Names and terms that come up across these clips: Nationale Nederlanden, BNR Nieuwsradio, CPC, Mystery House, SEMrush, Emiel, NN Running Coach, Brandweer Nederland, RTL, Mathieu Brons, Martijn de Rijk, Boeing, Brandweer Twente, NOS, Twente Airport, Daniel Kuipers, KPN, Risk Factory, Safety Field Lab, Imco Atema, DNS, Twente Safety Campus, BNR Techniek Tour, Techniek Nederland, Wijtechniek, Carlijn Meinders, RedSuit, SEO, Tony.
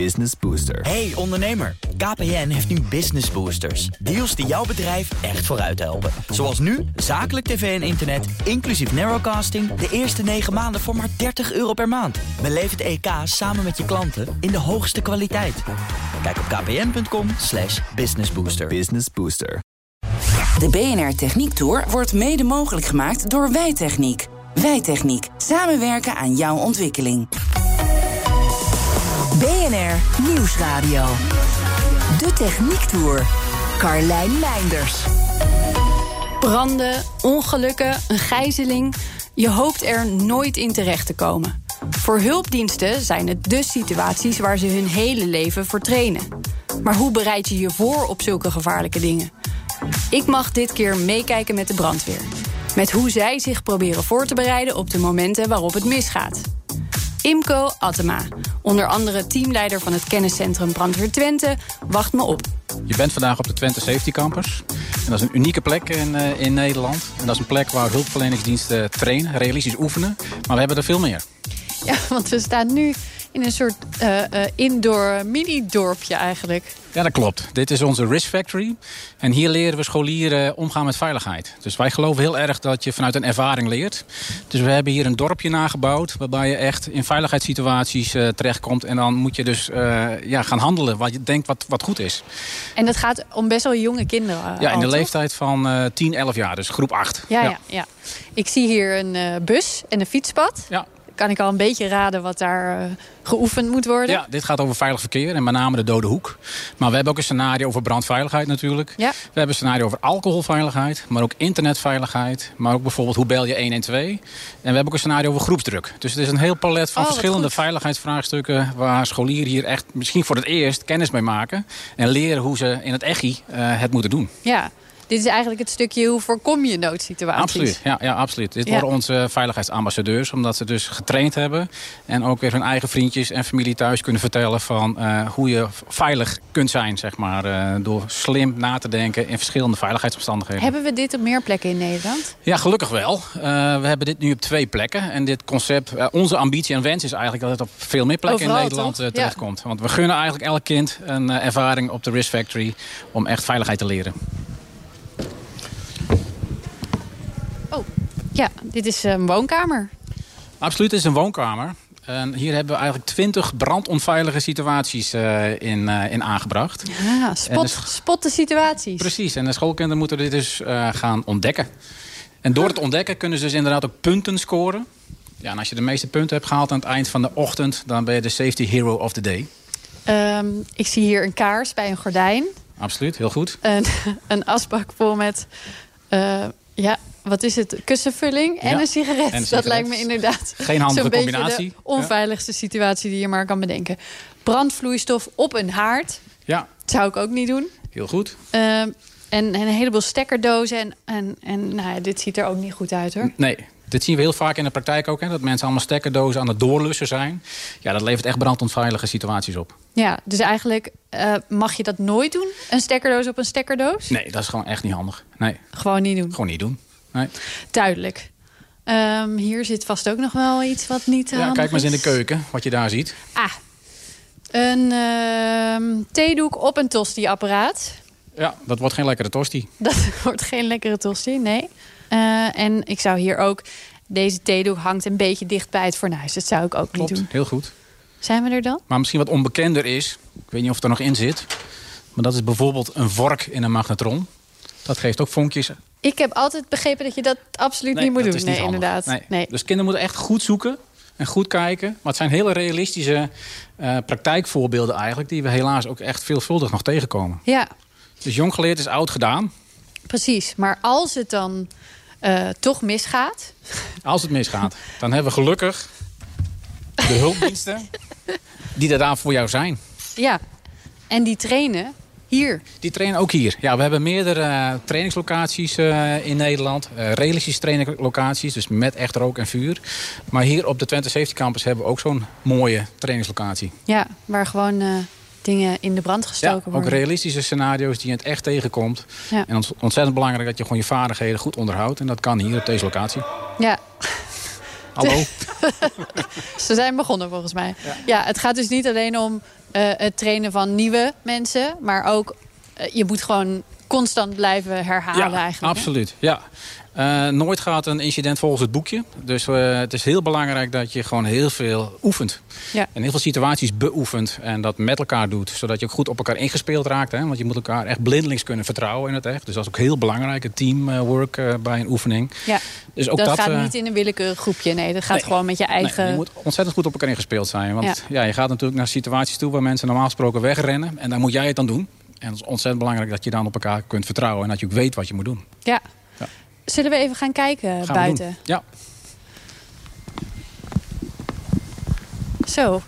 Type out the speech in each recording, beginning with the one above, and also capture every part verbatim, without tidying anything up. Business Booster. Hey ondernemer, K P N heeft nu Business Boosters. Deals die jouw bedrijf echt vooruit helpen. Zoals nu, zakelijk tv en internet, inclusief narrowcasting... de eerste negen maanden voor maar dertig euro per maand. Beleef het E K samen met je klanten in de hoogste kwaliteit. Kijk op kpn.com slash businessbooster. Business Booster. De B N R Techniek Tour wordt mede mogelijk gemaakt door Wijtechniek. Wijtechniek. Samenwerken aan jouw ontwikkeling. B N R Nieuwsradio. De Techniek Tour. Carlijn Meinders. Branden, ongelukken, een gijzeling. Je hoopt er nooit in terecht te komen. Voor hulpdiensten zijn het dus situaties waar ze hun hele leven voor trainen. Maar hoe bereid je je voor op zulke gevaarlijke dingen? Ik mag dit keer meekijken met de brandweer. Met hoe zij zich proberen voor te bereiden op de momenten waarop het misgaat. Imco Atema, onder andere teamleider van het kenniscentrum Brandweer Twente, wacht me op. Je bent vandaag op de Twente Safety Campus. En dat is een unieke plek in, uh, in Nederland. En dat is een plek waar hulpverleningsdiensten trainen, realistisch oefenen. Maar we hebben er veel meer. Ja, want we staan nu in een soort uh, uh, indoor mini-dorpje eigenlijk. Ja, dat klopt. Dit is onze Risk Factory. En hier leren we scholieren omgaan met veiligheid. Dus wij geloven heel erg dat je vanuit een ervaring leert. Dus we hebben hier een dorpje nagebouwd... waarbij je echt in veiligheidssituaties uh, terechtkomt. En dan moet je dus uh, ja, gaan handelen wat je denkt wat, wat goed is. En dat gaat om best wel jonge kinderen? Uh, ja, in de leeftijd van uh, tien, elf jaar. Dus groep acht. Ja, ja. Ja, ja. Ik zie hier een uh, bus en een fietspad. Ja. Kan ik al een beetje raden wat daar uh, geoefend moet worden? Ja, dit gaat over veilig verkeer en met name de dode hoek. Maar we hebben ook een scenario over brandveiligheid natuurlijk. Ja. We hebben een scenario over alcoholveiligheid, maar ook internetveiligheid. Maar ook bijvoorbeeld hoe bel je honderdtwaalf. En we hebben ook een scenario over groepsdruk. Dus het is een heel palet van oh, verschillende veiligheidsvraagstukken... waar scholieren hier echt misschien voor het eerst kennis mee maken... en leren hoe ze in het echi uh, het moeten doen. Ja. Dit is eigenlijk het stukje hoe voorkom je noodsituaties. Absoluut, ja, ja, absoluut. Dit ja. worden onze veiligheidsambassadeurs. Omdat ze dus getraind hebben. En ook weer hun eigen vriendjes en familie thuis kunnen vertellen... van uh, hoe je veilig kunt zijn, zeg maar. Uh, door slim na te denken in verschillende veiligheidsomstandigheden. Hebben we dit op meer plekken in Nederland? Ja, gelukkig wel. Uh, we hebben dit nu op twee plekken. En dit concept, uh, onze ambitie en wens is eigenlijk... dat het op veel meer plekken Overal, in Nederland uh, terechtkomt. Ja. Want we gunnen eigenlijk elk kind een uh, ervaring op de Risk Factory... om echt veiligheid te leren. Ja, dit is een woonkamer. Absoluut, het is een woonkamer. En hier hebben we eigenlijk twintig brandonveilige situaties uh, in, uh, in aangebracht. Ja, spot, de, spot de situaties. Precies, en de schoolkinderen moeten dit dus uh, gaan ontdekken. En door het ontdekken kunnen ze dus inderdaad ook punten scoren. Ja, en als je de meeste punten hebt gehaald aan het eind van de ochtend... dan ben je de safety hero of the day. Um, ik zie hier een kaars bij een gordijn. Absoluut, heel goed. Een, een asbak vol met... Uh, ja. Wat is het? Kussenvulling en, ja, een sigaret. en een sigaret. Dat lijkt me inderdaad geen handige combinatie. De onveiligste situatie die je maar kan bedenken. Brandvloeistof op een haard. Ja. Dat zou ik ook niet doen. Heel goed. Uh, en, en een heleboel stekkerdozen. En, en, en nou ja, dit ziet er ook niet goed uit, hoor. Nee. Dit zien we heel vaak in de praktijk ook. Hè, dat mensen allemaal stekkerdozen aan het doorlussen zijn. Ja, dat levert echt brandonveilige situaties op. Ja, dus eigenlijk uh, mag je dat nooit doen? Een stekkerdoos op een stekkerdoos? Nee, dat is gewoon echt niet handig. Nee. Gewoon niet doen? Gewoon niet doen. Nee. Duidelijk. Um, hier zit vast ook nog wel iets wat niet handig is. Ja, kijk maar eens in de keuken, wat je daar ziet. Ah, een uh, theedoek op een tosti-apparaat. Ja, dat wordt geen lekkere tosti. Dat wordt geen lekkere tosti, nee. Uh, en ik zou hier ook... Deze theedoek hangt een beetje dicht bij het fornuis. Dat zou ik ook Klopt, niet doen. Heel goed. Zijn we er dan? Maar misschien wat onbekender is... Ik weet niet of het er nog in zit... maar dat is bijvoorbeeld een vork in een magnetron. Dat geeft ook vonkjes... Ik heb altijd begrepen dat je dat absoluut nee, niet moet dat doen. Is niet nee, inderdaad. Nee. Nee. Dus kinderen moeten echt goed zoeken en goed kijken. Maar het zijn hele realistische uh, praktijkvoorbeelden eigenlijk... die we helaas ook echt veelvuldig nog tegenkomen. Ja. Dus jong geleerd is oud gedaan. Precies, maar als het dan uh, toch misgaat... Als het misgaat, dan hebben we gelukkig de hulpdiensten... die er daar voor jou zijn. Ja, en die trainen... Hier. Die trainen ook hier. Ja, we hebben meerdere uh, trainingslocaties uh, in Nederland. Uh, realistische trainingslocaties, dus met echt rook en vuur. Maar hier op de Twente Safety Campus hebben we ook zo'n mooie trainingslocatie. Ja, waar gewoon uh, dingen in de brand gestoken ja, worden. Ook realistische scenario's die je in het echt tegenkomt. Ja. En ontzettend belangrijk dat je gewoon je vaardigheden goed onderhoudt. En dat kan hier op deze locatie. Ja. Hallo. Ze zijn begonnen volgens mij. Ja, ja, het gaat dus niet alleen om... uh, het trainen van nieuwe mensen. Maar ook, uh, je moet gewoon constant blijven herhalen ja, eigenlijk. Absoluut, hè? Ja. Uh, nooit gaat een incident volgens het boekje. Dus uh, het is heel belangrijk dat je gewoon heel veel oefent. Ja. En heel veel situaties beoefent. En dat met elkaar doet. Zodat je ook goed op elkaar ingespeeld raakt. Hè? Want je moet elkaar echt blindelings kunnen vertrouwen in het echt. Dus dat is ook heel belangrijk. Het teamwork uh, bij een oefening. Ja. Dus ook dat, dat gaat uh, niet in een willekeurig groepje. Nee, dat gaat nee, gewoon met je eigen... Nee, je moet ontzettend goed op elkaar ingespeeld zijn. Want ja. Ja, je gaat natuurlijk naar situaties toe waar mensen normaal gesproken wegrennen. En dan moet jij het dan doen. En het is ontzettend belangrijk dat je dan op elkaar kunt vertrouwen. En dat je ook weet wat je moet doen. Ja. Zullen we even gaan kijken gaan buiten? Ja. Zo.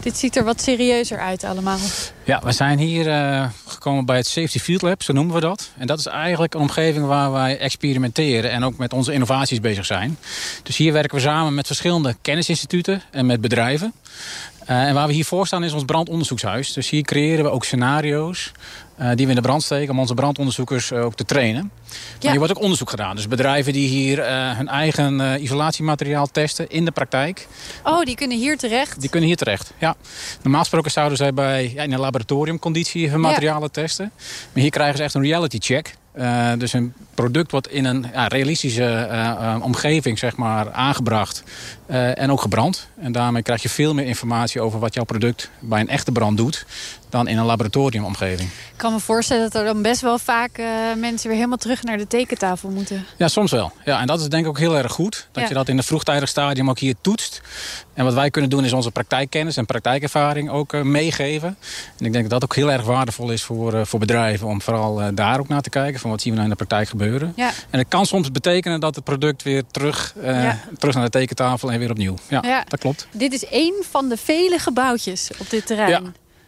Dit ziet er wat serieuzer uit allemaal. Ja, we zijn hier uh, gekomen bij het Safety Field Lab, zo noemen we dat. En dat is eigenlijk een omgeving waar wij experimenteren en ook met onze innovaties bezig zijn. Dus hier werken we samen met verschillende kennisinstituten en met bedrijven. Uh, en waar we hier voor staan is ons brandonderzoekshuis. Dus hier creëren we ook scenario's uh, die we in de brand steken om onze brandonderzoekers uh, ook te trainen. Ja. Maar hier wordt ook onderzoek gedaan. Dus bedrijven die hier uh, hun eigen uh, isolatiemateriaal testen in de praktijk. Oh, die kunnen hier terecht? Die kunnen hier terecht, ja. Normaal gesproken zouden zij bij, ja, in een laboratoriumconditie hun materialen ja. testen. Maar hier krijgen ze echt een reality check. Uh, dus een product wat in een ja, realistische uh, um, omgeving zeg maar, aangebracht uh, en ook gebrand. En daarmee krijg je veel meer informatie over wat jouw product bij een echte brand doet dan in een laboratoriumomgeving. Ik kan me voorstellen dat er dan best wel vaak uh, mensen weer helemaal terug naar de tekentafel moeten. Ja, soms wel. Ja, en dat is denk ik ook heel erg goed. Dat ja. je dat in een vroegtijdig stadium ook hier toetst. En wat wij kunnen doen is onze praktijkkennis en praktijkervaring ook uh, meegeven. En ik denk dat dat ook heel erg waardevol is voor, uh, voor bedrijven om vooral uh, daar ook naar te kijken. Van wat zien we nou in de praktijk gebeuren. Ja. En het kan soms betekenen dat het product weer terug, uh, ja. terug naar de tekentafel en weer opnieuw. Ja, ja, dat klopt. Dit is één van de vele gebouwtjes op dit terrein. Ja.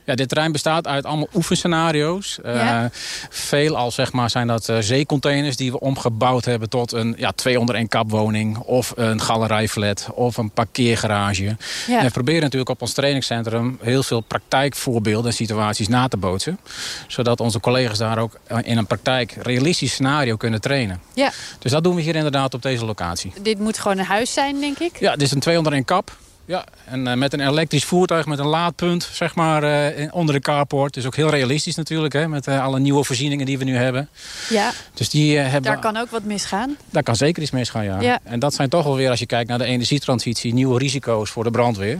Ja, dit terrein bestaat uit allemaal oefenscenario's. Ja. Uh, veelal zeg maar, zijn dat uh, zeecontainers die we omgebouwd hebben tot een ja, twee onder één kap woning. Of een galerijflat of een parkeergarage. Ja. En we proberen natuurlijk op ons trainingscentrum heel veel praktijkvoorbeelden en situaties na te bootsen. Zodat onze collega's daar ook in een praktijk realistisch scenario kunnen trainen. Ja. Dus dat doen we hier inderdaad op deze locatie. Dit moet gewoon een huis zijn, denk ik? Ja, dit is een twee onder één kap. Ja, en uh, met een elektrisch voertuig, met een laadpunt, zeg maar, uh, onder de carport. Dus ook heel realistisch natuurlijk, hè, met uh, alle nieuwe voorzieningen die we nu hebben. Ja, dus die, uh, hebben... daar kan ook wat misgaan. Daar kan zeker iets misgaan, ja. ja. En dat zijn toch wel weer, als je kijkt naar de energietransitie, nieuwe risico's voor de brandweer.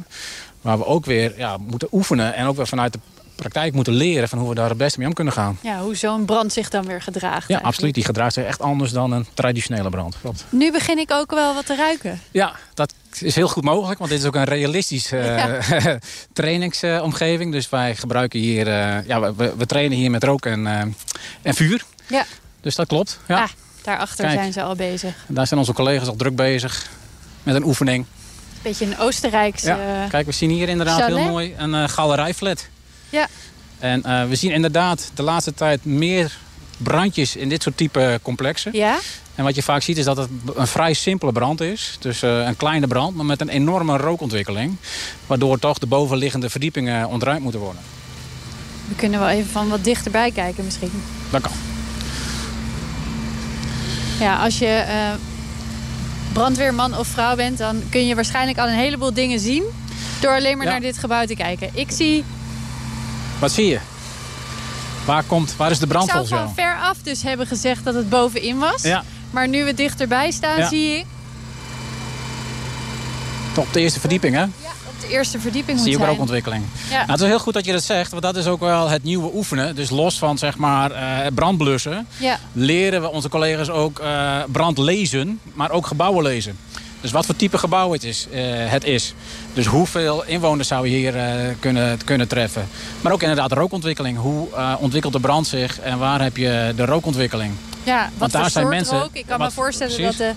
Waar we ook weer ja, moeten oefenen en ook weer vanuit de praktijk moeten leren van hoe we daar het beste mee om kunnen gaan. Ja, hoe zo'n brand zich dan weer gedraagt. Ja, eigenlijk. Absoluut. Die gedraagt zich echt anders dan een traditionele brand. Klopt. Nu begin ik ook wel wat te ruiken. Ja, dat is heel goed mogelijk, want dit is ook een realistische uh, ja. trainingsomgeving. Uh, dus wij gebruiken hier, uh, ja, we, we trainen hier met rook en, uh, en vuur. Ja. Dus dat klopt. Ja. Ah, daarachter Kijk, zijn ze al bezig. Daar zijn onze collega's al druk bezig met een oefening. Een beetje een Oostenrijkse... Ja. Kijk, we zien hier inderdaad chalet. Heel mooi een uh, galerijflat. Ja. En uh, we zien inderdaad de laatste tijd meer brandjes in dit soort type complexen. Ja. En wat je vaak ziet is dat het een vrij simpele brand is. Dus uh, een kleine brand, maar met een enorme rookontwikkeling. Waardoor toch de bovenliggende verdiepingen ontruimd moeten worden. We kunnen wel even van wat dichterbij kijken misschien. Dat kan. Ja, als je uh, brandweerman of vrouw bent, dan kun je waarschijnlijk al een heleboel dingen zien. Door alleen maar ja. naar dit gebouw te kijken. Ik zie... Wat zie je? Waar, komt, waar is de brand volgens jou? Ik zou van ver af dus hebben gezegd dat het bovenin was. Ja. Maar nu we dichterbij staan ja. zie je... Op de eerste verdieping, hè? Ja, op de eerste verdieping moet zijn. Zie je ook rookontwikkeling. Ja. Nou, het is heel goed dat je dat zegt, want dat is ook wel het nieuwe oefenen. Dus los van zeg maar, uh, brandblussen ja. leren we onze collega's ook uh, brand lezen, maar ook gebouwen lezen. Dus wat voor type gebouw het is. Uh, het is. Dus hoeveel inwoners zou je hier uh, kunnen, kunnen treffen. Maar ook inderdaad rookontwikkeling. Hoe uh, ontwikkelt de brand zich en waar heb je de rookontwikkeling? Ja, wat Want daar voor zijn soort mensen, rook? Ik kan wat, me voorstellen dat, de,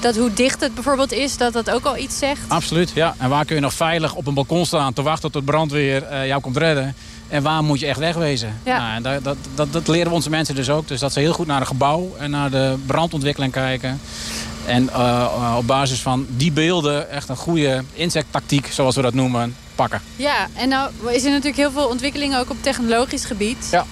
dat hoe dicht het bijvoorbeeld is, dat dat ook al iets zegt. Absoluut, ja. En waar kun je nog veilig op een balkon staan te wachten tot de brandweer uh, jou komt redden? En waar moet je echt wegwezen? Ja. Nou, en dat, dat, dat, dat leren we onze mensen dus ook. Dus dat ze heel goed naar het gebouw en naar de brandontwikkeling kijken. En uh, op basis van die beelden echt een goede insecttactiek, zoals we dat noemen, pakken. Ja, en nou is er natuurlijk heel veel ontwikkeling ook op technologisch gebied. Ja.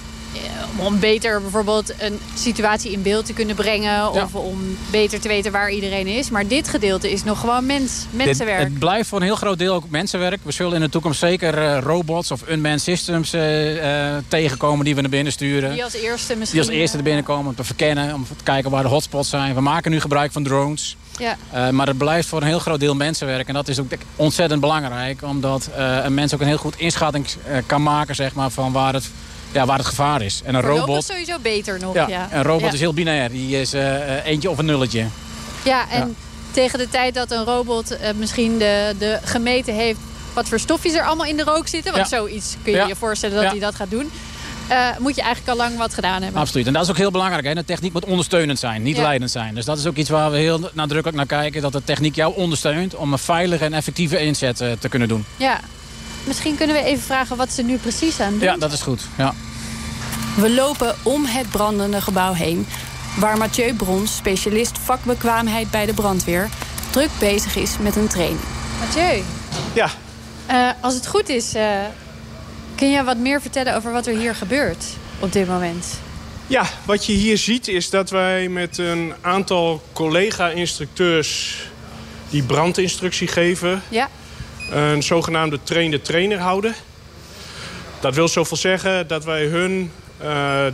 om beter bijvoorbeeld een situatie in beeld te kunnen brengen. Of ja. om beter te weten waar iedereen is. Maar dit gedeelte is nog gewoon mens, mensenwerk. Dit, het blijft voor een heel groot deel ook mensenwerk. We zullen in de toekomst zeker uh, robots of unmanned systems uh, uh, tegenkomen die we naar binnen sturen. Die als eerste misschien. Die als eerste naar binnen komen om te verkennen. Om te kijken waar de hotspots zijn. We maken nu gebruik van drones. Ja. Uh, maar het blijft voor een heel groot deel mensenwerk. En dat is ook ontzettend belangrijk. Omdat uh, een mens ook een heel goed inschatting uh, kan maken, zeg maar, van waar het... Ja, waar het gevaar is. En een voor robot is sowieso beter nog. Ja, ja. Een robot ja. is heel binair. Die is uh, eentje of een nulletje. Ja, en ja. tegen de tijd dat een robot uh, misschien de, de gemeten heeft wat voor stofjes er allemaal in de rook zitten. Want ja. zoiets kun je ja. je voorstellen dat hij ja. dat gaat doen. Uh, moet je eigenlijk al lang wat gedaan hebben. Absoluut. En dat is ook heel belangrijk. Hè? De techniek moet ondersteunend zijn, niet ja. leidend zijn. Dus dat is ook iets waar we heel nadrukkelijk naar kijken. Dat de techniek jou ondersteunt om een veilige en effectieve inzet uh, te kunnen doen. Ja. Misschien kunnen we even vragen wat ze nu precies aan doen. Ja, dat is goed. Ja. We lopen om het brandende gebouw heen, waar Mathieu Brons, specialist vakbekwaamheid bij de brandweer, druk bezig is met een training. Mathieu? Ja? Uh, als het goed is, uh, kun je wat meer vertellen over wat er hier gebeurt op dit moment? Ja, wat je hier ziet is dat wij met een aantal collega-instructeurs die brandinstructie geven... Ja. Een zogenaamde train-the-trainer houden. Dat wil zoveel zeggen dat wij hun uh,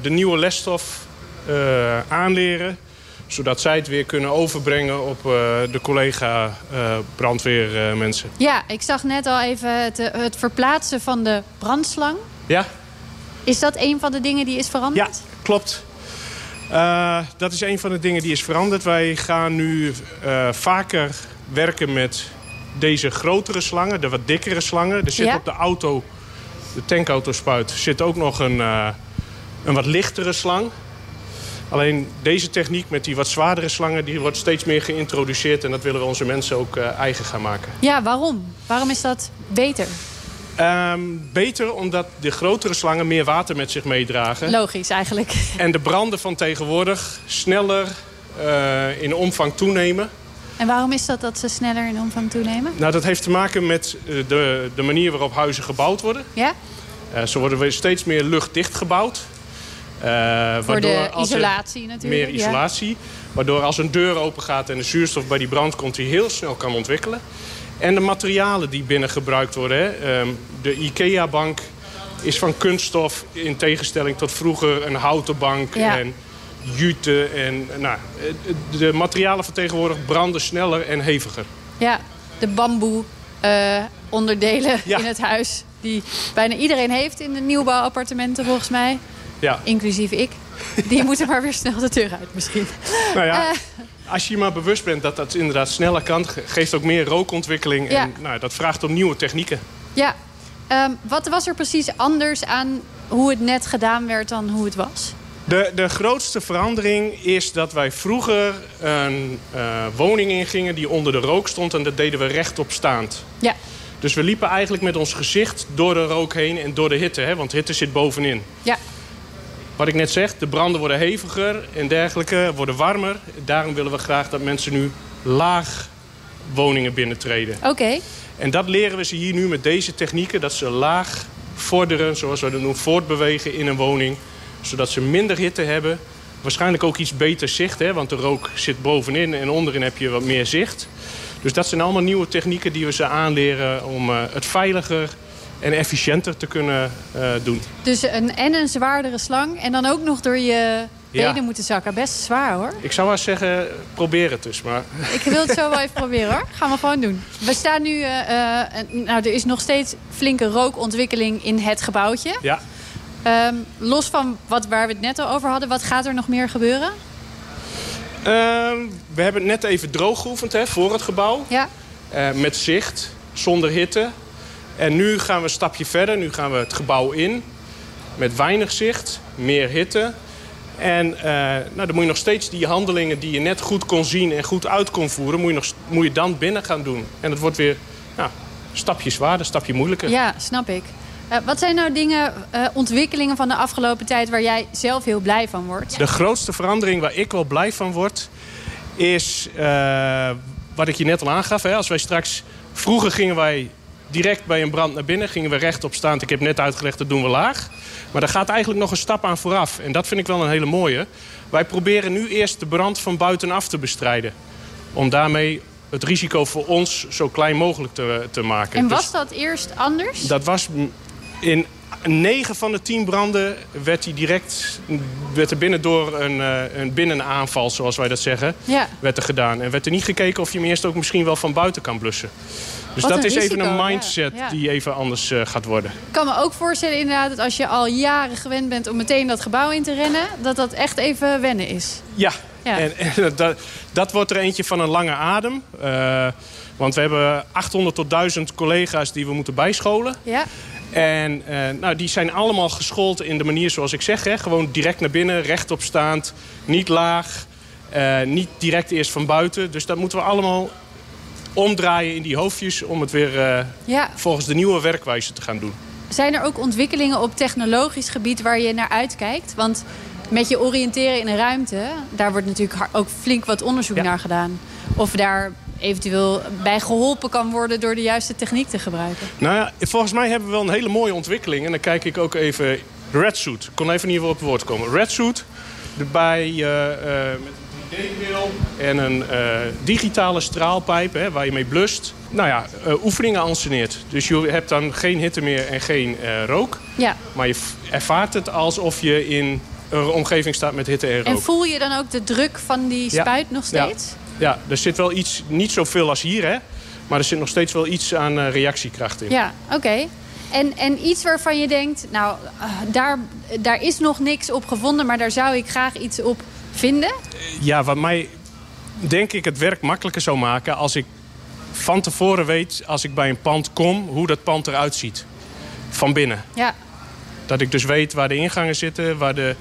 de nieuwe lesstof uh, aanleren, zodat zij het weer kunnen overbrengen op uh, de collega uh, brandweermensen. Uh, ja, ik zag net al even het, het verplaatsen van de brandslang. Ja. Is dat een van de dingen die is veranderd? Ja, klopt. Uh, dat is een van de dingen die is veranderd. Wij gaan nu uh, vaker werken met... deze grotere slangen, de wat dikkere slangen. Er zit ja. op de auto, de tankautospuit, zit ook nog een, uh, een wat lichtere slang. Alleen deze techniek met die wat zwaardere slangen... die wordt steeds meer geïntroduceerd. En dat willen we onze mensen ook uh, eigen gaan maken. Ja, waarom? Waarom is dat beter? Um, beter omdat de grotere slangen meer water met zich meedragen. Logisch, eigenlijk. En de branden van tegenwoordig sneller uh, in omvang toenemen. En waarom is dat dat ze sneller in omvang toenemen? Nou, dat heeft te maken met de, de manier waarop huizen gebouwd worden. Ja? Uh, ze worden weer steeds meer luchtdicht gebouwd. Uh, Voor de isolatie natuurlijk. Meer isolatie. Ja. Waardoor als een deur open gaat en de zuurstof bij die brand komt... die heel snel kan ontwikkelen. En de materialen die binnen gebruikt worden. Hè. Uh, de IKEA-bank is van kunststof in tegenstelling tot vroeger een houten bank... Ja. En, jute en nou, de materialen van tegenwoordig branden sneller en heviger. Ja, de bamboe uh, onderdelen ja. in het huis die bijna iedereen heeft in de nieuwbouwappartementen volgens mij. Ja. Inclusief ik. Die moeten maar weer snel de deur uit misschien. Nou ja, uh, als je maar bewust bent dat dat inderdaad sneller kan, geeft ook meer rookontwikkeling ja. en nou, dat vraagt om nieuwe technieken. Ja, um, wat was er precies anders aan hoe het net gedaan werd dan hoe het was? De, de grootste verandering is dat wij vroeger een uh, woning ingingen die onder de rook stond. En dat deden we rechtop staand. Ja. Dus we liepen eigenlijk met ons gezicht door de rook heen en door de hitte. Hè, want hitte zit bovenin. Ja. Wat ik net zeg, de branden worden heviger en dergelijke, worden warmer. Daarom willen we graag dat mensen nu laag woningen binnentreden. Oké. Okay. En dat leren we ze hier nu met deze technieken. Dat ze laag vorderen, zoals we dat noemen, voortbewegen in een woning. Zodat ze minder hitte hebben. Waarschijnlijk ook iets beter zicht. Hè? Want de rook zit bovenin en onderin heb je wat meer zicht. Dus dat zijn allemaal nieuwe technieken die we ze aanleren... om uh, het veiliger en efficiënter te kunnen uh, doen. Dus een, en een zwaardere slang. En dan ook nog door je benen ja. moeten zakken. Best zwaar, hoor. Ik zou wel zeggen, probeer het dus. Maar... Ik wil het zo wel even proberen, hoor. Gaan we gewoon doen. We staan nu... Uh, uh, nou, er is nog steeds flinke rookontwikkeling in het gebouwtje. Ja. Um, los van wat, waar we het net al over hadden, wat gaat er nog meer gebeuren? Um, we hebben het net even droog geoefend hè, voor het gebouw. Ja. Uh, met zicht, zonder hitte. En nu gaan we een stapje verder. Nu gaan we het gebouw in. Met weinig zicht, meer hitte. En uh, nou, dan moet je nog steeds die handelingen die je net goed kon zien en goed uit kon voeren... moet je, nog, moet je dan binnen gaan doen. En dat wordt weer nou, een stapje zwaarder, een stapje moeilijker. Ja, snap ik. Uh, wat zijn nou dingen, uh, ontwikkelingen van de afgelopen tijd... waar jij zelf heel blij van wordt? De grootste verandering waar ik wel blij van word... is uh, wat ik je net al aangaf. Hè? Als wij straks, vroeger gingen wij direct bij een brand naar binnen. Gingen we rechtop staan. Ik heb net uitgelegd, dat doen we laag. Maar daar gaat eigenlijk nog een stap aan vooraf. En dat vind ik wel een hele mooie. Wij proberen nu eerst de brand van buitenaf te bestrijden. Om daarmee het risico voor ons zo klein mogelijk te, te maken. En was dus, dat eerst anders? Dat was in negen van de tien branden werd hij direct werd er binnen door een, een binnenaanval, zoals wij dat zeggen, ja. werd er gedaan. En werd er niet gekeken of je hem eerst ook misschien wel van buiten kan blussen. Dus Wat dat is risico, even een mindset ja, ja. die even anders uh, gaat worden. Ik kan me ook voorstellen inderdaad dat als je al jaren gewend bent om meteen dat gebouw in te rennen, dat dat echt even wennen is. Ja, ja. en, en dat, dat wordt er eentje van een lange adem. Uh, want we hebben achthonderd tot duizend collega's die we moeten bijscholen. Ja. En eh, nou, die zijn allemaal geschoold in de manier zoals ik zeg. Hè? Gewoon direct naar binnen, rechtopstaand, niet laag. Eh, niet direct eerst van buiten. Dus dat moeten we allemaal omdraaien in die hoofdjes om het weer eh, ja. volgens de nieuwe werkwijze te gaan doen. Zijn er ook ontwikkelingen op technologisch gebied waar je naar uitkijkt? Want met je oriënteren in een ruimte, daar wordt natuurlijk ook flink wat onderzoek ja. naar gedaan. Of daar eventueel bij geholpen kan worden door de juiste techniek te gebruiken. Nou ja, volgens mij hebben we wel een hele mooie ontwikkeling. En dan kijk ik ook even... RedSuit, ik kon even niet op het woord komen. RedSuit, bij uh, uh, met een drie D bril en een uh, digitale straalpijp, hè, waar je mee blust. Nou ja, uh, oefeningen anseneert. Dus je hebt dan geen hitte meer en geen uh, rook. Ja. Maar je ervaart het alsof je in een omgeving staat met hitte en rook. En voel je dan ook de druk van die spuit ja. nog steeds? Ja. Ja, er zit wel iets, niet zoveel als hier, hè. Maar er zit nog steeds wel iets aan uh, reactiekracht in. Ja, oké. Okay. En, en iets waarvan je denkt, nou, uh, daar, daar is nog niks op gevonden, maar daar zou ik graag iets op vinden? Ja, wat mij, denk ik, het werk makkelijker zou maken als ik van tevoren weet, als ik bij een pand kom, hoe dat pand eruit ziet. Van binnen. Ja. Dat ik dus weet waar de ingangen zitten, waar de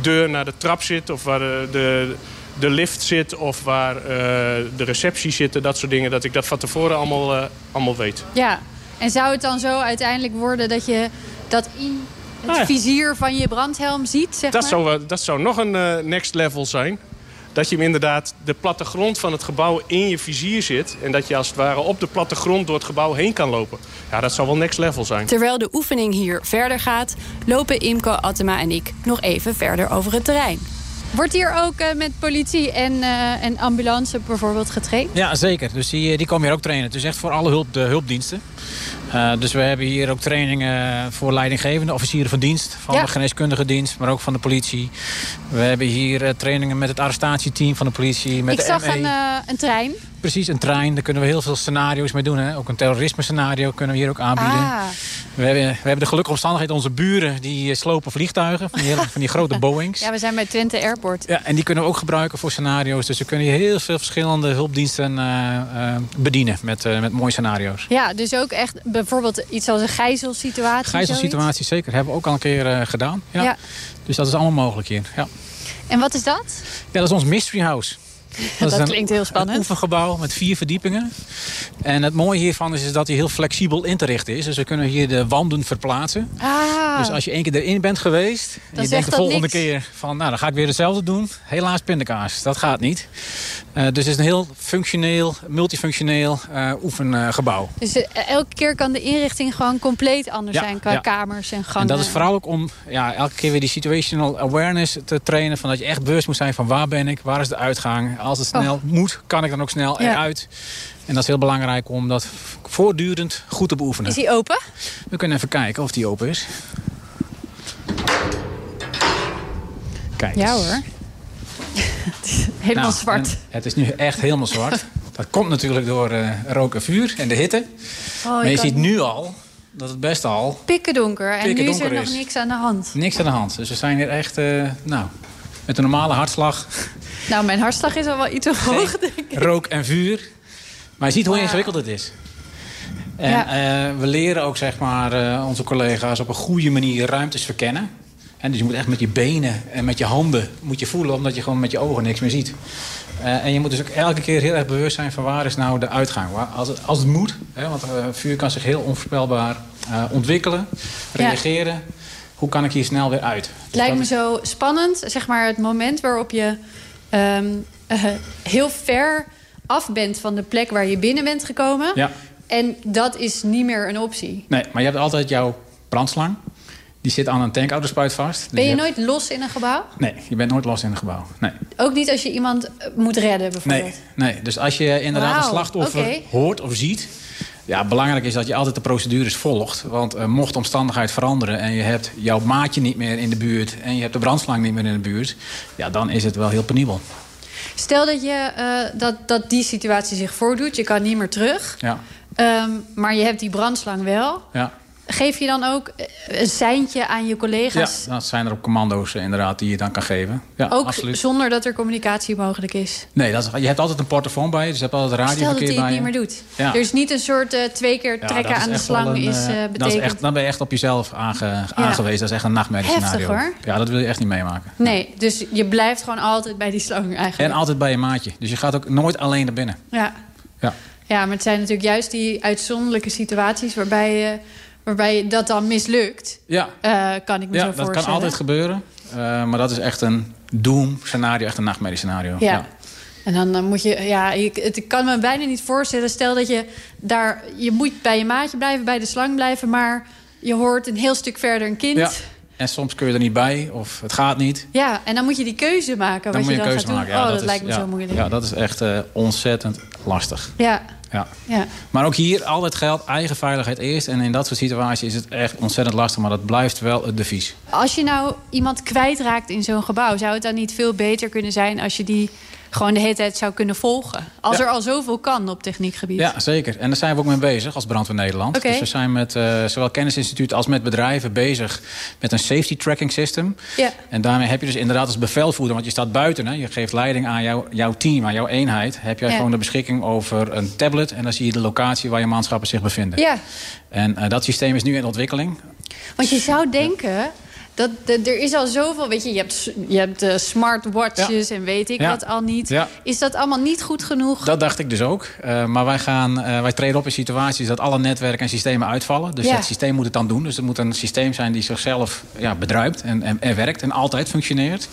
deur naar de trap zit, of waar de... de de lift zit of waar uh, de receptie zitten, dat soort dingen. Dat ik dat van tevoren allemaal, uh, allemaal weet. Ja, en zou het dan zo uiteindelijk worden dat je dat in het ah, ja. vizier van je brandhelm ziet? Zeg dat, maar? Zou, uh, dat zou nog een uh, next level zijn. Dat je hem inderdaad de plattegrond van het gebouw in je vizier zit. En dat je als het ware op de plattegrond door het gebouw heen kan lopen. Ja, dat zou wel next level zijn. Terwijl de oefening hier verder gaat, lopen Imco, Atema en ik nog even verder over het terrein. Wordt hier ook uh, met politie en, uh, en ambulance bijvoorbeeld getraind? Ja, zeker. Dus die, die komen hier ook trainen. Dus echt voor alle hulp, de hulpdiensten. Uh, dus we hebben hier ook trainingen voor leidinggevende, officieren van dienst. Van ja. de geneeskundige dienst, maar ook van de politie. We hebben hier uh, trainingen met het arrestatieteam van de politie. Met Ik de zag M E. Een, uh, een trein. Precies, een trein. Daar kunnen we heel veel scenario's mee doen. Hè? Ook een terrorisme-scenario kunnen we hier ook aanbieden. Ah. We, hebben, we hebben de gelukkige omstandigheid. Onze buren die slopen vliegtuigen. Van die, hele, van die grote Boeings. Ja, we zijn bij Twente Airport. Ja, en die kunnen we ook gebruiken voor scenario's. Dus we kunnen hier heel veel verschillende hulpdiensten uh, uh, bedienen. Met, uh, met mooie scenario's. Ja, dus ook echt bijvoorbeeld iets als een gijzelsituatie. Gijzelsituatie, zeker. Hebben we ook al een keer uh, gedaan. Ja. Ja. Dus dat is allemaal mogelijk hier. Ja. En wat is dat? Ja, dat is ons Mystery House. Dat, dat klinkt heel spannend. Een oefengebouw met vier verdiepingen. En het mooie hiervan is, is dat hij heel flexibel in te richten is. Dus we kunnen hier de wanden verplaatsen. Ah. Dus als je één keer erin bent geweest en je denkt de volgende niks. keer van, nou dan ga ik weer hetzelfde doen. Helaas pindakaas, dat gaat niet. Uh, dus het is een heel functioneel, multifunctioneel uh, oefengebouw. Dus uh, elke keer kan de inrichting gewoon compleet anders ja, zijn qua ja. kamers en gangen. En dat is vooral ook om ja, elke keer weer die situational awareness te trainen. Van dat je echt bewust moet zijn van waar ben ik, waar is de uitgang. Als het snel oh. moet, kan ik dan ook snel ja. eruit. En dat is heel belangrijk om dat voortdurend goed te beoefenen. Is die open? We kunnen even kijken of die open is. Kijk eens. Ja hoor. Het is helemaal nou, zwart. Het is nu echt helemaal zwart. Dat komt natuurlijk door uh, rook en vuur en de hitte. Oh, maar je, je ziet nu al dat het best al... Pikken donker. En pikken nu is er nog is. niks aan de hand. Niks aan de hand. Dus we zijn hier echt... Uh, nou, met een normale hartslag... Nou, mijn hartslag is al wel iets hoog, denk ik. Rook en vuur. Maar je ziet hoe ingewikkeld het is. En ja. uh, we leren ook zeg maar, uh, onze collega's op een goede manier ruimtes verkennen. En dus je moet echt met je benen en met je handen moet je voelen... omdat je gewoon met je ogen niks meer ziet. Uh, en je moet dus ook elke keer heel erg bewust zijn van waar is nou de uitgang. Als het, als het moet, hè, want uh, vuur kan zich heel onvoorspelbaar uh, ontwikkelen, reageren. Ja. Hoe kan ik hier snel weer uit? Het lijkt me zo spannend, zeg maar het moment waarop je... Um, uh, heel ver af bent van de plek waar je binnen bent gekomen. Ja. En dat is niet meer een optie. Nee, maar je hebt altijd jouw brandslang. Die zit aan een tankautorspuit vast. Ben je, dus je hebt... nooit los in een gebouw? Nee, je bent nooit los in een gebouw. Nee. Ook niet als je iemand moet redden, bijvoorbeeld? Nee, nee. Dus als je inderdaad wow. een slachtoffer okay. hoort of ziet... Ja, belangrijk is dat je altijd de procedures volgt. Want uh, mocht de omstandigheid veranderen... en je hebt jouw maatje niet meer in de buurt... en je hebt de brandslang niet meer in de buurt... ja, dan is het wel heel penibel. Stel dat, je, uh, dat, dat die situatie zich voordoet. Je kan niet meer terug. Ja. Um, maar je hebt die brandslang wel... Ja. Geef je dan ook een seintje aan je collega's? Ja, dat zijn er op commando's inderdaad die je dan kan geven. Ja, ook absoluut. Zonder dat er communicatie mogelijk is? Nee, dat is, je hebt altijd een portofoon bij je, dus je hebt altijd radioverkeer bij je. Stel dat hij het niet meer doet. Ja. Er is niet een soort uh, twee keer trekken ja, aan de slang een, is uh, betekend. Dat is echt, dan ben je echt op jezelf aange, ja. aangewezen. Dat is echt een nachtmerriescenario. Heftig hoor. Ja, dat wil je echt niet meemaken. Nee, dus je blijft gewoon altijd bij die slang eigenlijk. En altijd bij je maatje. Dus je gaat ook nooit alleen naar binnen. Ja, ja. ja maar het zijn natuurlijk juist die uitzonderlijke situaties waarbij je... Uh, Waarbij dat dan mislukt, ja. uh, kan ik me ja, zo voorstellen. Dat kan altijd gebeuren. Uh, maar dat is echt een doom-scenario, echt een nachtmerriescenario. Ja. ja. En dan, dan moet je... Ja, ik, het, ik kan me bijna niet voorstellen. Stel dat je daar... Je moet bij je maatje blijven, bij de slang blijven... maar je hoort een heel stuk verder een kind. Ja. En soms kun je er niet bij of het gaat niet. Ja, en dan moet je die keuze maken. Dan wat moet je, je dan gaat maken. Doen. Ja, oh, dat, dat is, lijkt me ja, zo moeilijk. Ja, dat is echt uh, ontzettend lastig. Ja. Ja. ja. Maar ook hier altijd geldt eigen veiligheid eerst. En in dat soort situaties is het echt ontzettend lastig. Maar dat blijft wel het devies. Als je nou iemand kwijtraakt in zo'n gebouw... zou het dan niet veel beter kunnen zijn als je die... gewoon de hele tijd zou kunnen volgen? Als ja. er al zoveel kan op techniekgebied. Ja, zeker. En daar zijn we ook mee bezig als Brandweer Nederland. Okay. Dus we zijn met uh, zowel kennisinstituut als met bedrijven bezig... met een safety tracking system. Ja. En daarmee heb je dus inderdaad als bevelvoerder... want je staat buiten, hè, je geeft leiding aan jou, jouw team, aan jouw eenheid... heb jij ja. gewoon de beschikking over een tablet... en dan zie je de locatie waar je manschappen zich bevinden. Ja. En uh, dat systeem is nu in ontwikkeling. Want je zou denken... Ja. Dat, de, er is al zoveel, weet je, je hebt, je hebt uh, smartwatches ja. en weet ik ja. wat al niet. Ja. Is dat allemaal niet goed genoeg? Dat dacht ik dus ook. Uh, maar wij, gaan, uh, wij treden op in situaties dat alle netwerken en systemen uitvallen. Dus ja. het systeem moet het dan doen. Dus het moet een systeem zijn die zichzelf ja, bedruipt en, en, en werkt en altijd functioneert.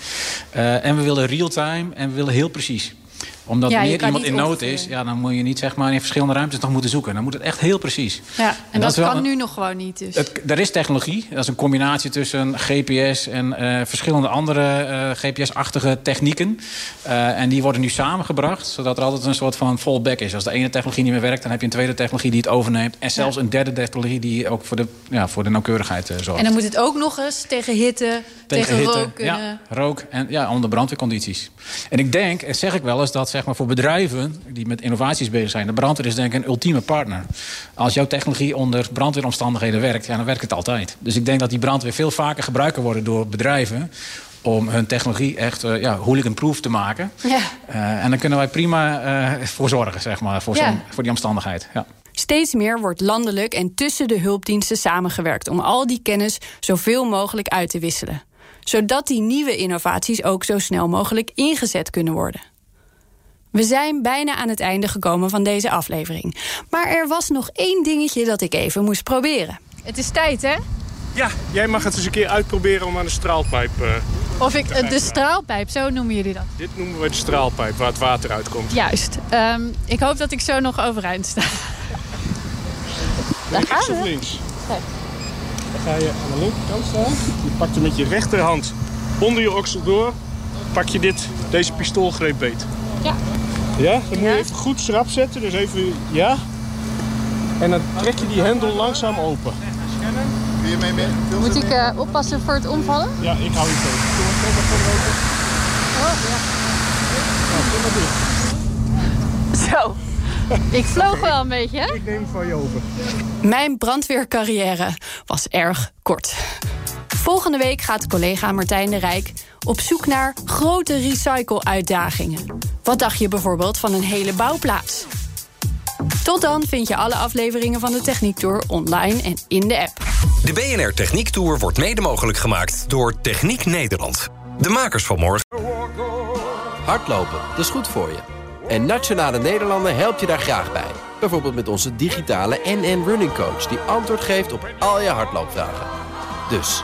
Uh, en we willen real-time en we willen heel precies. Omdat ja, meer iemand in nood is, ja, dan moet je niet zeg maar in verschillende ruimtes nog moeten zoeken. Dan moet het echt heel precies. Ja, en, en dat, dat kan een, nu nog gewoon niet. Dus. Het, er is technologie. Dat is een combinatie tussen G P S en uh, verschillende andere uh, G P S-achtige technieken. Uh, en die worden nu samengebracht, zodat er altijd een soort van fallback is. Als de ene technologie niet meer werkt, dan heb je een tweede technologie die het overneemt. En zelfs ja. een derde technologie die ook voor de, ja, voor de nauwkeurigheid uh, zorgt. En dan moet het ook nog eens tegen hitte, tegen, tegen hitte, rook kunnen. Ja, rook en ja, onder brandweercondities. En ik denk, en zeg ik wel eens, dat zeg maar voor bedrijven die met innovaties bezig zijn... de brandweer is denk ik een ultieme partner. Als jouw technologie onder brandweeromstandigheden werkt... Ja, dan werkt het altijd. Dus ik denk dat die brandweer veel vaker gebruikt kan worden door bedrijven... om hun technologie echt uh, ja, hooligan-proof te maken. Ja. Uh, en dan kunnen wij prima uh, voor zorgen, zeg maar, voor, ja. voor die omstandigheid. Ja. Steeds meer wordt landelijk en tussen de hulpdiensten samengewerkt... om al die kennis zoveel mogelijk uit te wisselen. Zodat die nieuwe innovaties ook zo snel mogelijk ingezet kunnen worden. We zijn bijna aan het einde gekomen van deze aflevering. Maar er was nog één dingetje dat ik even moest proberen. Het is tijd, hè? Ja, jij mag het eens een keer uitproberen om aan de straalpijp... Uh, of ik, de, de straalpijp, zo noemen jullie dat? Dit noemen we de straalpijp, waar het water uitkomt. Juist. Um, ik hoop dat ik zo nog overeind sta. Daar gaan we. Links of links? Nee. Dan ga je aan de linkerkant staan. Je pakt hem met je rechterhand onder je oksel door. Pak je dit, deze pistoolgreep beet. Ja. Ja, dan moet je even goed schrap zetten. Dus even, ja. En dan trek je die hendel langzaam open. Moet ik uh, oppassen voor het omvallen? Ja, ik hou je tegen. Oh, ja. Zo. Ik vloog wel een beetje, hè? Ik neem van je over. Mijn brandweercarrière was erg kort. Volgende week gaat collega Martijn de Rijk op zoek naar grote recycle-uitdagingen. Wat dacht je bijvoorbeeld van een hele bouwplaats? Tot dan vind je alle afleveringen van de Techniek Tour online en in de app. De B N R Techniek Tour wordt mede mogelijk gemaakt door Techniek Nederland. De makers van morgen. Hardlopen, dat is goed voor je. En Nationale Nederlanden helpt je daar graag bij. Bijvoorbeeld met onze digitale N N Running Coach... die antwoord geeft op al je hardloopvragen. Dus,